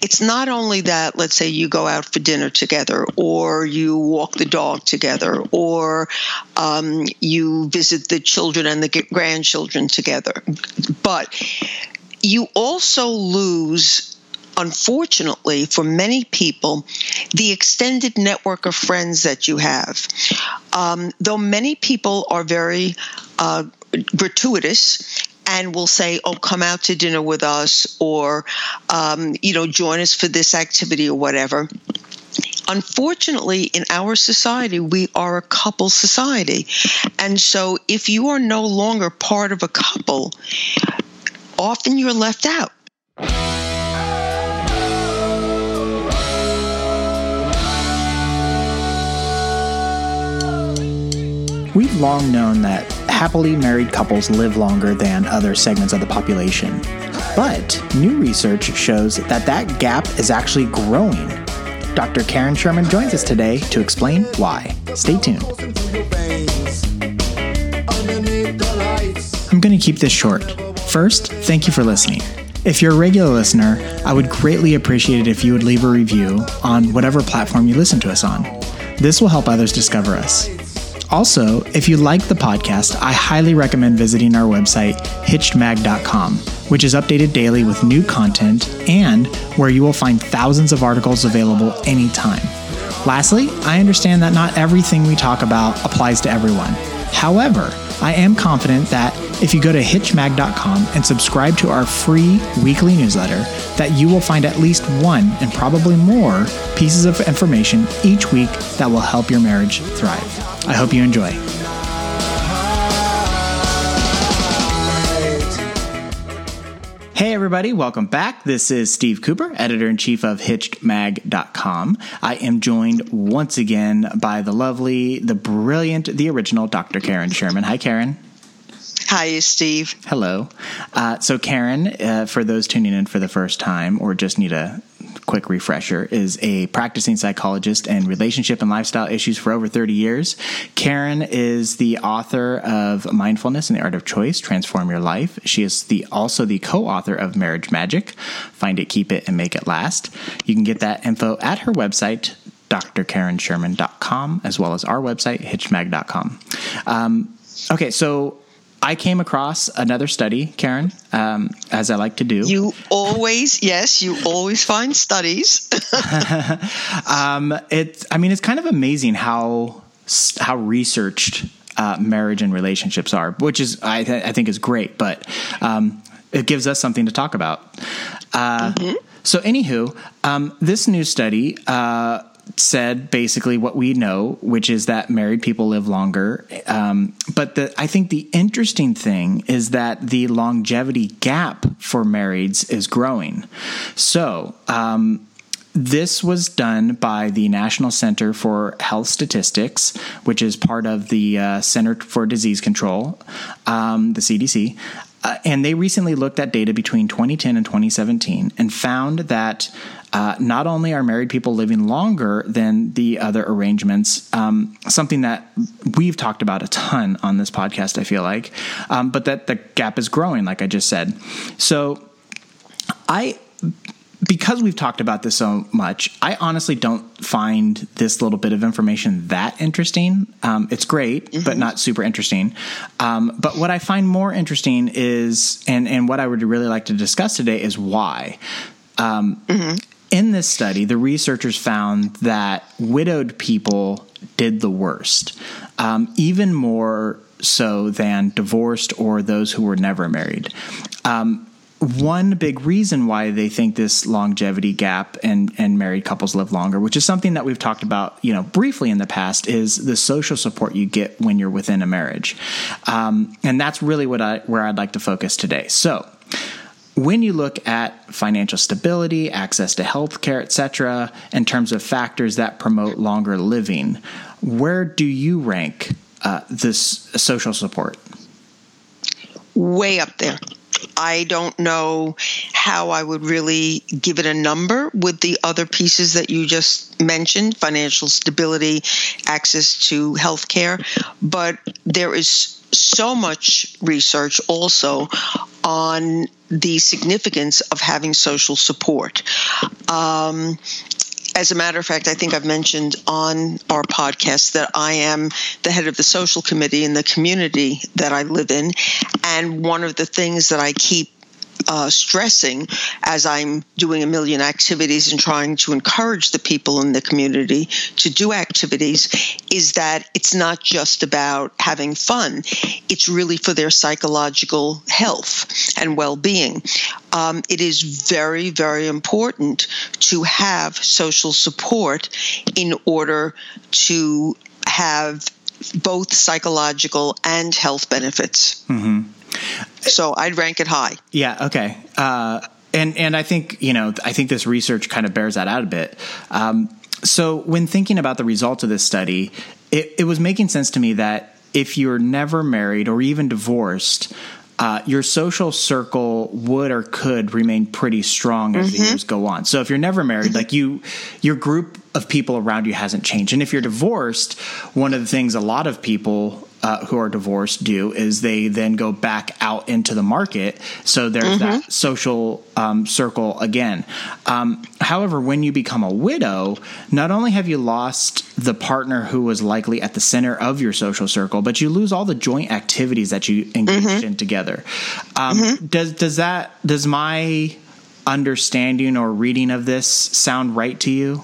It's not only that, let's say you go out for dinner together, or you walk the dog together, or you visit the children and the grandchildren together, but you also lose, unfortunately, for many people, the extended network of friends that you have. Though many people are very gratuitous and will say, oh, come out to dinner with us, or, join us for this activity or whatever. Unfortunately, in our society, we are a couple society. And so if you are no longer part of a couple, often you're left out. We've long known that happily married couples live longer than other segments of the population. But new research shows that that gap is actually growing. Dr. Karen Sherman joins us today to explain why. Stay tuned. I'm going to keep this short. First, thank you for listening. If you're a regular listener, I would greatly appreciate it if you would leave a review on whatever platform you listen to us on. This will help others discover us. Also, if you like the podcast, I highly recommend visiting our website, HitchedMag.com, which is updated daily with new content and where you will find thousands of articles available anytime. Lastly, I understand that not everything we talk about applies to everyone. However, I am confident that if you go to HitchedMag.com and subscribe to our free weekly newsletter, that you will find at least one and probably more pieces of information each week that will help your marriage thrive. I hope you enjoy. Hey everybody, welcome back. This is Steve Cooper, editor-in-chief of HitchedMag.com. I am joined once again by the lovely, the brilliant, the original Dr. Karen Sherman. Hi, Karen. Hi, Steve. Hello. So Karen, for those tuning in for the first time or just need a quick refresher, is a practicing psychologist and relationship and lifestyle issues for over 30 years. Karen is the author of Mindfulness and the Art of Choice, Transform Your Life. She is also the co-author of Marriage Magic, Find It, Keep It, and Make It Last. You can get that info at her website, drkarensherman.com, as well as our website, hitchmag.com. Okay, so I came across another study, Karen, as I like to do. You always find studies. It's kind of amazing how researched marriage and relationships are, which is I think is great, but it gives us something to talk about. So anywho, this new study said basically what we know, which is that married people live longer. I think the interesting thing is that the longevity gap for marrieds is growing. So this was done by the National Center for Health Statistics, which is part of the Center for Disease Control, the CDC. And they recently looked at data between 2010 and 2017 and found that not only are married people living longer than the other arrangements, something that we've talked about a ton on this podcast, I feel like, but that the gap is growing, like I just said. So because we've talked about this so much, I honestly don't find this little bit of information that interesting. It's great, but not super interesting. But what I find more interesting is, and what I would really like to discuss today is why. In this study, the researchers found that widowed people did the worst, even more so than divorced or those who were never married. One big reason why they think this longevity gap and married couples live longer, which is something that we've talked about, briefly in the past, is the social support you get when you're within a marriage. And that's really where I'd like to focus today. So when you look at financial stability, access to healthcare, et cetera, in terms of factors that promote longer living, where do you rank this social support? Way up there. I don't know how I would really give it a number with the other pieces that you just mentioned, financial stability, access to health care. But there is so much research also on the significance of having social support. As a matter of fact, I think I've mentioned on our podcast that I am the head of the social committee in the community that I live in. And one of the things that I keep stressing as I'm doing a million activities and trying to encourage the people in the community to do activities is that it's not just about having fun. It's really for their psychological health and well-being. It is very, very important to have social support in order to have both psychological and health benefits. Mm-hmm. So I'd rank it high. Yeah. Okay. And I think, I think this research kind of bears that out a bit. So when thinking about the results of this study, it was making sense to me that if you're never married or even divorced, your social circle would or could remain pretty strong as the years go on. So if you're never married, like your group of people around you hasn't changed. And if you're divorced, one of the things a lot of people who are divorced do is they then go back out into the market. So there's that social circle again. However, when you become a widow, not only have you lost the partner who was likely at the center of your social circle, but you lose all the joint activities that you engaged in together. Does my understanding or reading of this sound right to you?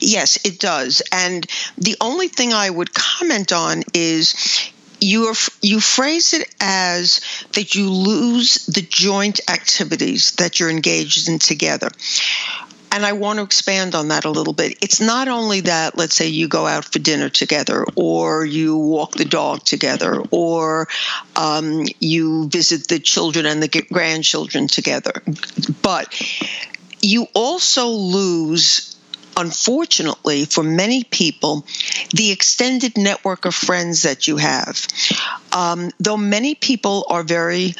Yes, it does. And the only thing I would comment on is you phrase it as that you lose the joint activities that you're engaged in together. And I want to expand on that a little bit. It's not only that, let's say, you go out for dinner together or you walk the dog together or you visit the children and the grandchildren together, but you also lose, unfortunately, for many people, the extended network of friends that you have. Though many people are very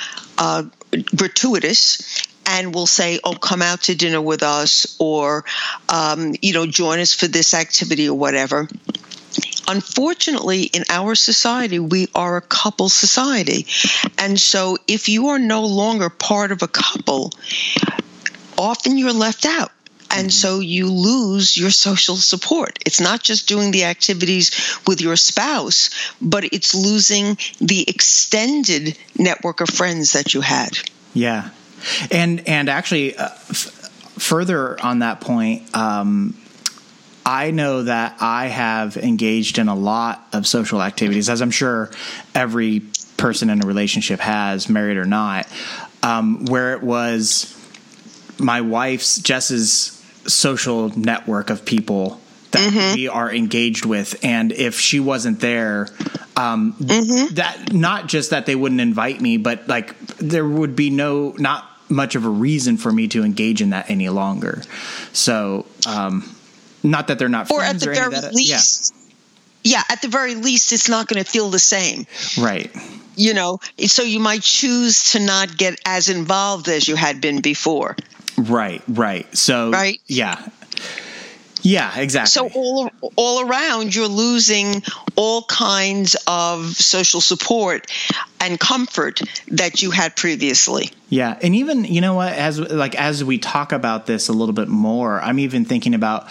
gratuitous and will say, oh, come out to dinner with us or, join us for this activity or whatever. Unfortunately, in our society, we are a couple society. And so if you are no longer part of a couple, often you're left out. And so you lose your social support. It's not just doing the activities with your spouse, but it's losing the extended network of friends that you had. Yeah. And actually, further on that point, I know that I have engaged in a lot of social activities, as I'm sure every person in a relationship has, married or not, where it was my wife's, Jess's, social network of people that we are engaged with. And if she wasn't there, that not just that they wouldn't invite me, but like there would be not much of a reason for me to engage in that any longer. So, not that they're not friends or anything. At the very least, it's not going to feel the same. Right. So you might choose to not get as involved as you had been before. Right. So, right? Yeah, exactly. So all around, you're losing all kinds of social support and comfort that you had previously. Yeah, and even, as we talk about this a little bit more, I'm even thinking about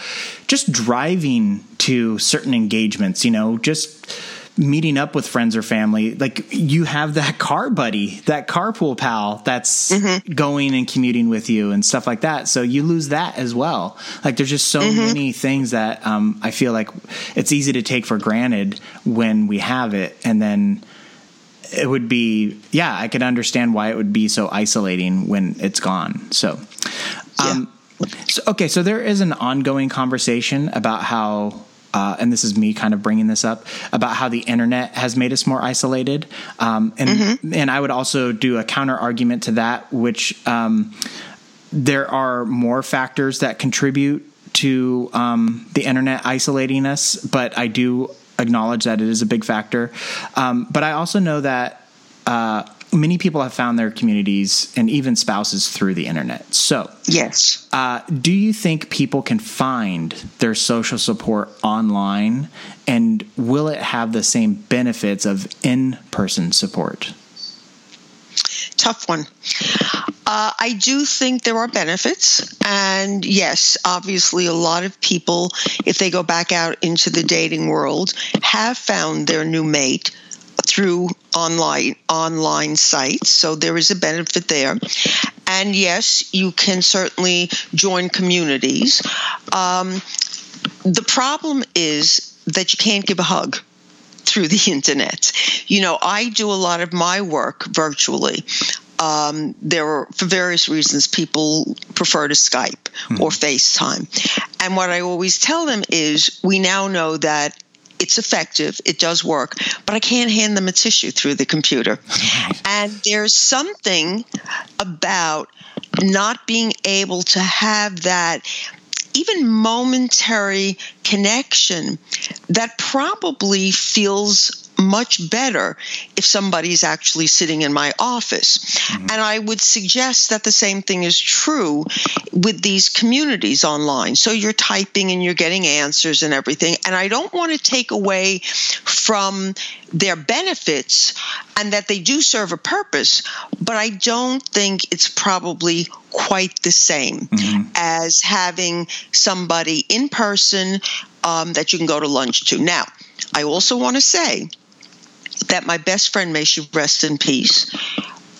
just driving to certain engagements, just meeting up with friends or family. Like, you have that car buddy, that carpool pal that's going and commuting with you and stuff like that. So you lose that as well. Like, there's just so many things that I feel like it's easy to take for granted when we have it. And then it would be, I could understand why it would be so isolating when it's gone. So, So there is an ongoing conversation about how, and this is me kind of bringing this up, about how the internet has made us more isolated. And I would also do a counter argument to that, which there are more factors that contribute to the internet isolating us, but I do acknowledge that it is a big factor. But I also know that many people have found their communities and even spouses through the internet. So yes. Do you think people can find their social support online, and will it have the same benefits of in-person support? Tough one. I do think there are benefits. And yes, obviously a lot of people, if they go back out into the dating world, have found their new mate through online sites. So there is a benefit there. And yes, you can certainly join communities. The problem is that you can't give a hug through the internet. You know, I do a lot of my work virtually. There are, for various reasons, people prefer to Skype or FaceTime. And what I always tell them is, we now know that it's effective, it does work, but I can't hand them a tissue through the computer. And there's something about not being able to have that even momentary connection that probably feels much better if somebody's actually sitting in my office. Mm-hmm. And I would suggest that the same thing is true with these communities online. So you're typing and you're getting answers and everything. And I don't want to take away from their benefits and that they do serve a purpose, but I don't think it's probably quite the same as having somebody in person that you can go to lunch to. Now, I also want to say that my best friend, may she rest in peace,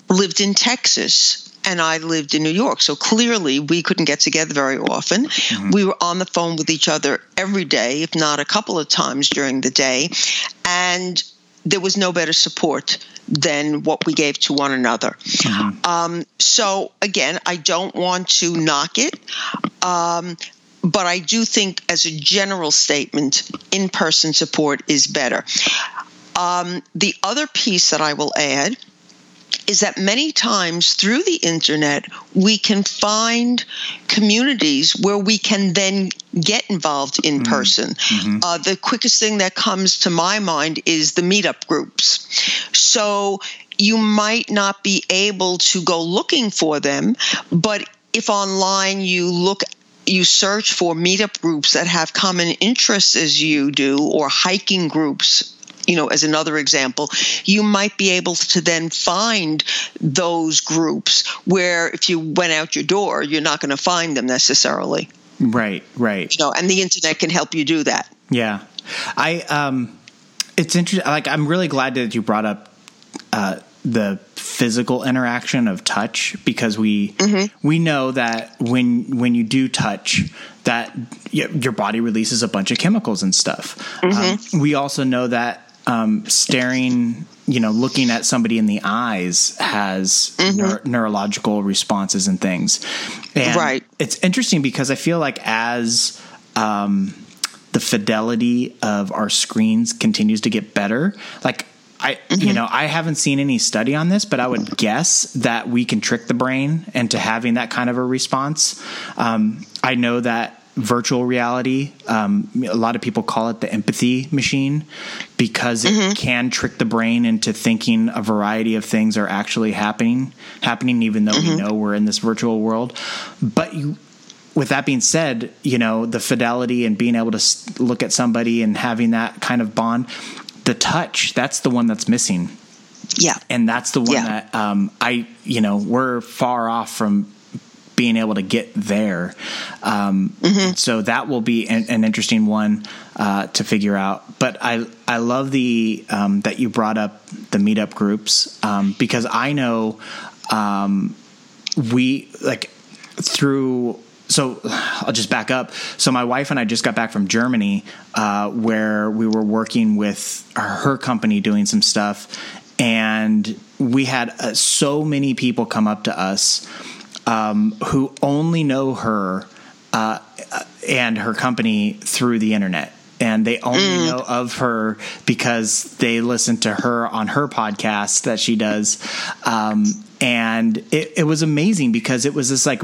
lived in Texas and I lived in New York. So clearly we couldn't get together very often. Mm-hmm. We were on the phone with each other every day, if not a couple of times during the day. And there was no better support than what we gave to one another. Mm-hmm. So again, I don't want to knock it. But I do think, as a general statement, in-person support is better. The other piece that I will add is that many times through the internet, we can find communities where we can then get involved in person. Mm-hmm. The quickest thing that comes to my mind is the meetup groups. So you might not be able to go looking for them, but if online you search for meetup groups that have common interests as you do, or hiking groups, you know, as another example, you might be able to then find those groups where if you went out your door, you're not going to find them necessarily. Right, right. You know, and the internet can help you do that. Yeah. It's interesting. Like, I'm really glad that you brought up, the physical interaction of touch, because we know that when you do touch, that your body releases a bunch of chemicals and stuff. Mm-hmm. We also know that staring, looking at somebody in the eyes has neurological responses and things. And right. It's interesting because I feel like as the fidelity of our screens continues to get better, like, I haven't seen any study on this, but I would guess that we can trick the brain into having that kind of a response. I know that virtual reality, a lot of people call it the empathy machine, because it can trick the brain into thinking a variety of things are actually happening, even though we know we're in this virtual world. But with that being said, the fidelity and being able to look at somebody and having that kind of bond. The touch, that's the one that's missing. Yeah. And that's the one that we're far off from being able to get there. So that will be an interesting one to figure out. But I love the that you brought up the meetup groups because I know so I'll just back up. So my wife and I just got back from Germany where we were working with her company doing some stuff. And we had so many people come up to us who only know her and her company through the internet. and they only know of her because they listen to her on her podcast that she does. And it was amazing because it was this like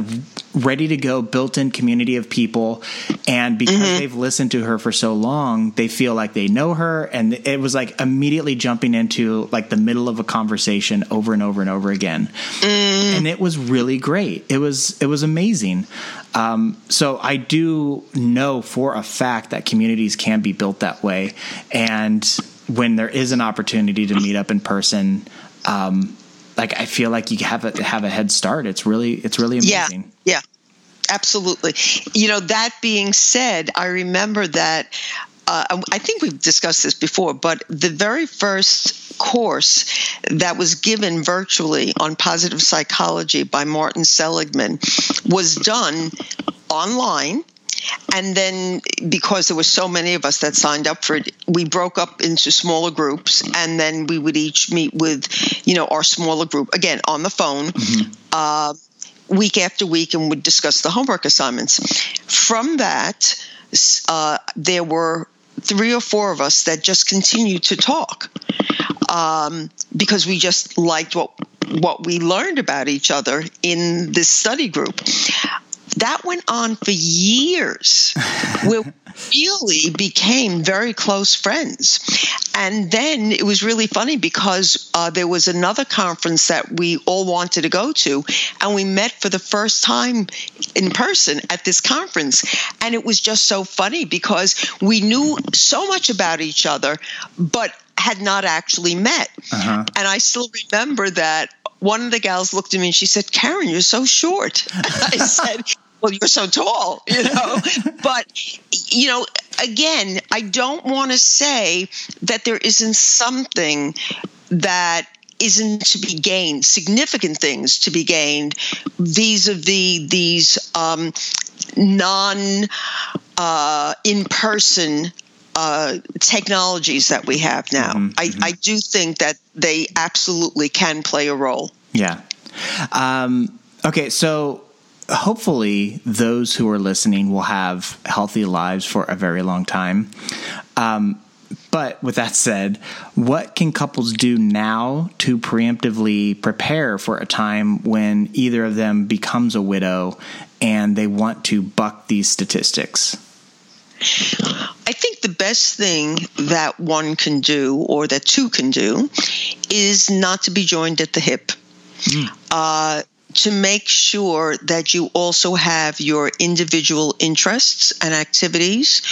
ready to go built in community of people. And because they've listened to her for so long, they feel like they know her. And it was like immediately jumping into like the middle of a conversation over and over and over again. And it was really great. It was amazing. So I do know for a fact that communities can be built that way. And when there is an opportunity to meet up in person, like I feel like you have a head start. It's really amazing. Yeah, absolutely. You know, that being said, I remember that I think we've discussed this before, but the very first course that was given virtually on positive psychology by Martin Seligman was done online. And then because there were so many of us that signed up for it, we broke up into smaller groups, and then we would each meet with, you know, our smaller group, again, on the phone, week after week, and would discuss the homework assignments. From that, there were 3 or 4 of us that just continued to talk because we just liked what we learned about each other in this study group. That went on for years, where we really became very close friends. And then it was really funny because there was another conference that we all wanted to go to, and we met for the first time in person at this conference. And it was just so funny because we knew so much about each other, but had not actually met. And I still remember that. One of the gals looked at me and she said, "Karen, you're so short." And I said, "Well, you're so tall, you know." But, you know, again, I don't want to say that there isn't something that isn't to be gained, significant things to be gained vis-a-vis these in-person technologies that we have now. I do think that they absolutely can play a role. Yeah. Okay. So hopefully those who are listening will have healthy lives for a very long time. But with that said, what can couples do now to preemptively prepare for a time when either of them becomes a widow and they want to buck these statistics? I think the best thing that one can do, or that two can do, is not to be joined at the hip. To make sure that you also have your individual interests and activities,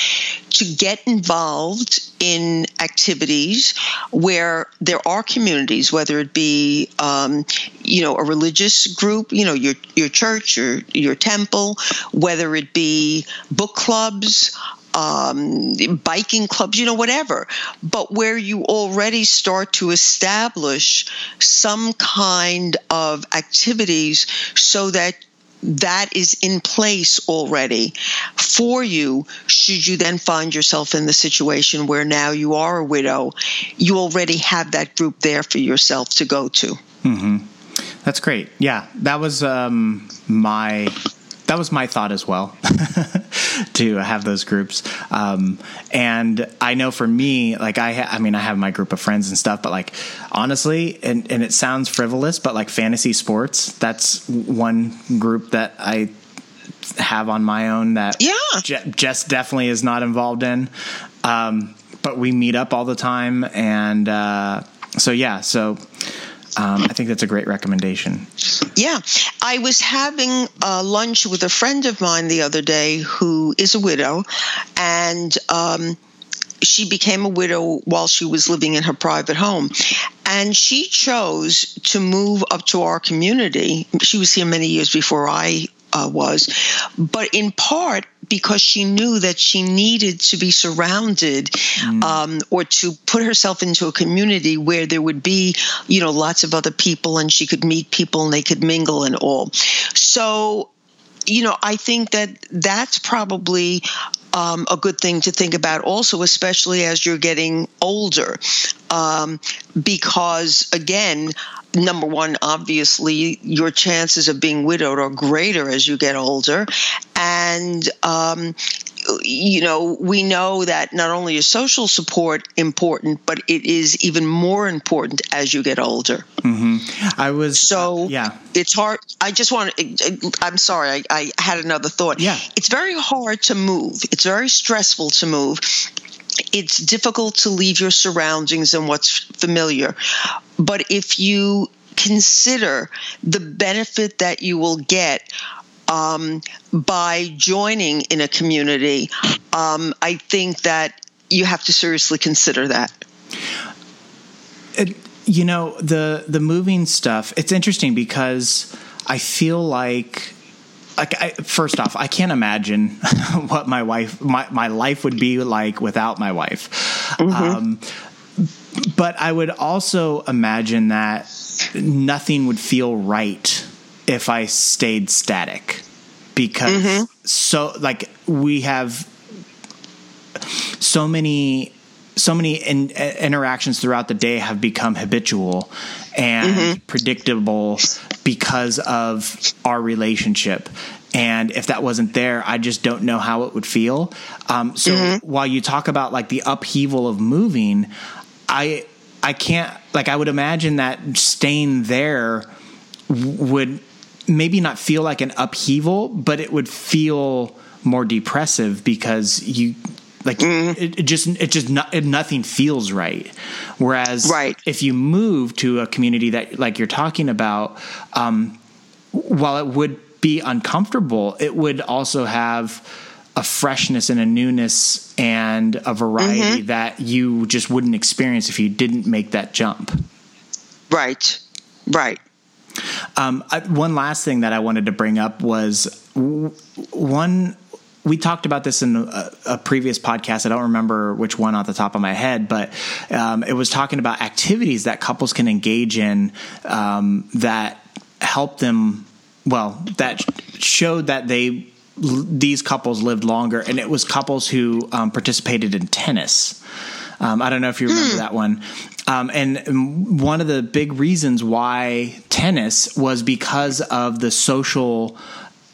to get involved in activities where there are communities, whether it be, you know, a religious group, you know, your church, your temple, whether it be book clubs, biking clubs, you know, whatever, but where you already start to establish some kind of activities so that that is in place already for you, should you then find yourself in the situation where now you are a widow, you already have that group there for yourself to go to. That's great. Yeah, that was my thought as well, to have those groups. And I know for me, like I have my group of friends and stuff, but like, honestly, and it sounds frivolous, but like fantasy sports, that's one group that I have on my own that Jess definitely is not involved in. But we meet up all the time. And I think that's a great recommendation. Yeah. I was having lunch with a friend of mine the other day who is a widow, and she became a widow while she was living in her private home. And she chose to move up to our community. She was here many years before I was, but in part because she knew that she needed to be surrounded or to put herself into a community where there would be, you know, lots of other people, and she could meet people and they could mingle and all. So, you know, I think that that's probably a good thing to think about also, especially as you're getting older, because, again, number one, obviously, your chances of being widowed are greater as you get older. And you know, we know that not only is social support important, but it is even more important as you get older. Mm-hmm. It's hard. I had another thought. Yeah. It's very hard to move. It's very stressful to move. It's difficult to leave your surroundings and what's familiar. But if you consider the benefit that you will get by joining in a community, I think that you have to seriously consider that. The moving stuff, it's interesting because I feel like, first off, I can't imagine what my life would be like without my wife. Mm-hmm. But I would also imagine that nothing would feel right if I stayed static, because we have so many interactions throughout the day have become habitual and predictable because of our relationship. And if that wasn't there, I just don't know how it would feel. While you talk about like the upheaval of moving, I can't, like, I would imagine that staying there would maybe not feel like an upheaval, but it would feel more depressive because you like nothing feels right. Whereas if you move to a community that like you're talking about, while it would be uncomfortable, it would also have a freshness and a newness and a variety that you just wouldn't experience if you didn't make that jump. Right. One last thing that I wanted to bring up was we talked about this in a previous podcast. I don't remember which one off the top of my head, but it was talking about activities that couples can engage in that help them. Well, that showed that these couples lived longer, and it was couples who participated in tennis. I don't know if you remember that one. And one of the big reasons why tennis was because of the social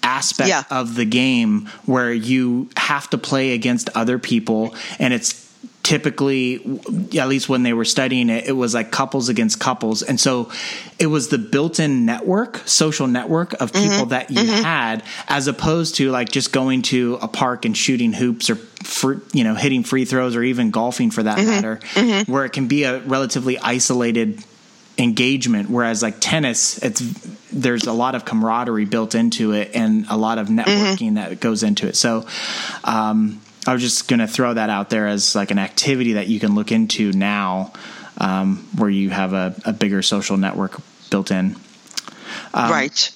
aspect of the game, where you have to play against other people, and it's typically, at least when they were studying it, it was like couples against couples. And so it was the built-in social network of people that you had, as opposed to like just going to a park and shooting hoops or hitting free throws or even golfing for that matter, where it can be a relatively isolated engagement. Whereas like tennis, there's a lot of camaraderie built into it and a lot of networking that goes into it. So, I was just going to throw that out there as like an activity that you can look into now, where you have a bigger social network built in. Right.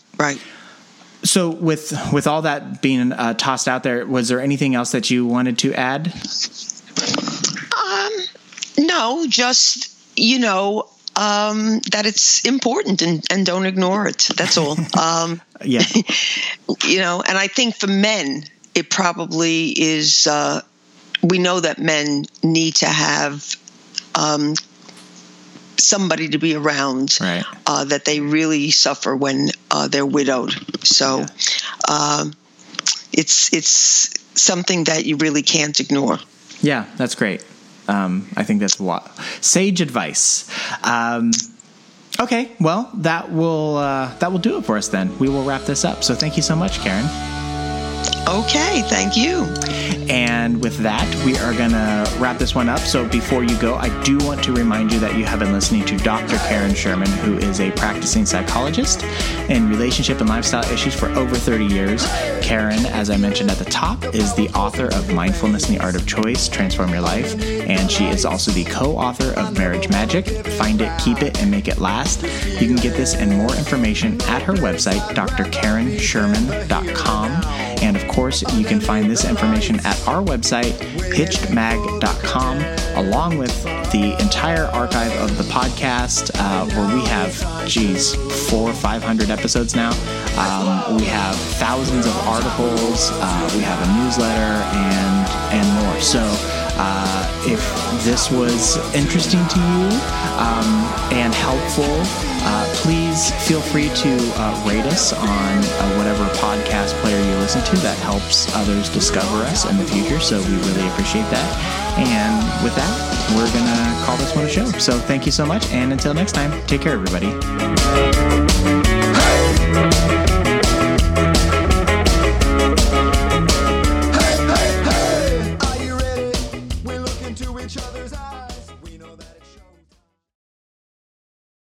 So with all that being tossed out there, was there anything else that you wanted to add? No, just, that it's important and don't ignore it. That's all. And I think for men, it probably is, we know that men need to have somebody to be around, that they really suffer when they're widowed. So it's something that you really can't ignore. Yeah, that's great. I think that's a lot. Sage advice. Okay, well, that will do it for us then. We will wrap this up. So thank you so much, Karen. Okay, thank you. And with that, we are going to wrap this one up. So before you go, I do want to remind you that you have been listening to Dr. Karen Sherman, who is a practicing psychologist in relationship and lifestyle issues for over 30 years. Karen, as I mentioned at the top, is the author of Mindfulness and the Art of Choice, Transform Your Life. And she is also the co-author of Marriage Magic, Find It, Keep It, and Make It Last. You can get this and more information at her website, drkarensherman.com. And of course, you can find this information at our website, HitchedMag.com, along with the entire archive of the podcast, where we have, 400 or 500 episodes now. We have thousands of articles. We have a newsletter and more. So if this was interesting to you and helpful, please Please feel free to rate us on whatever podcast player you listen to. That helps others discover us in the future, so we really appreciate that. And with that, we're going to call this one a show. So thank you so much, and until next time, take care, everybody.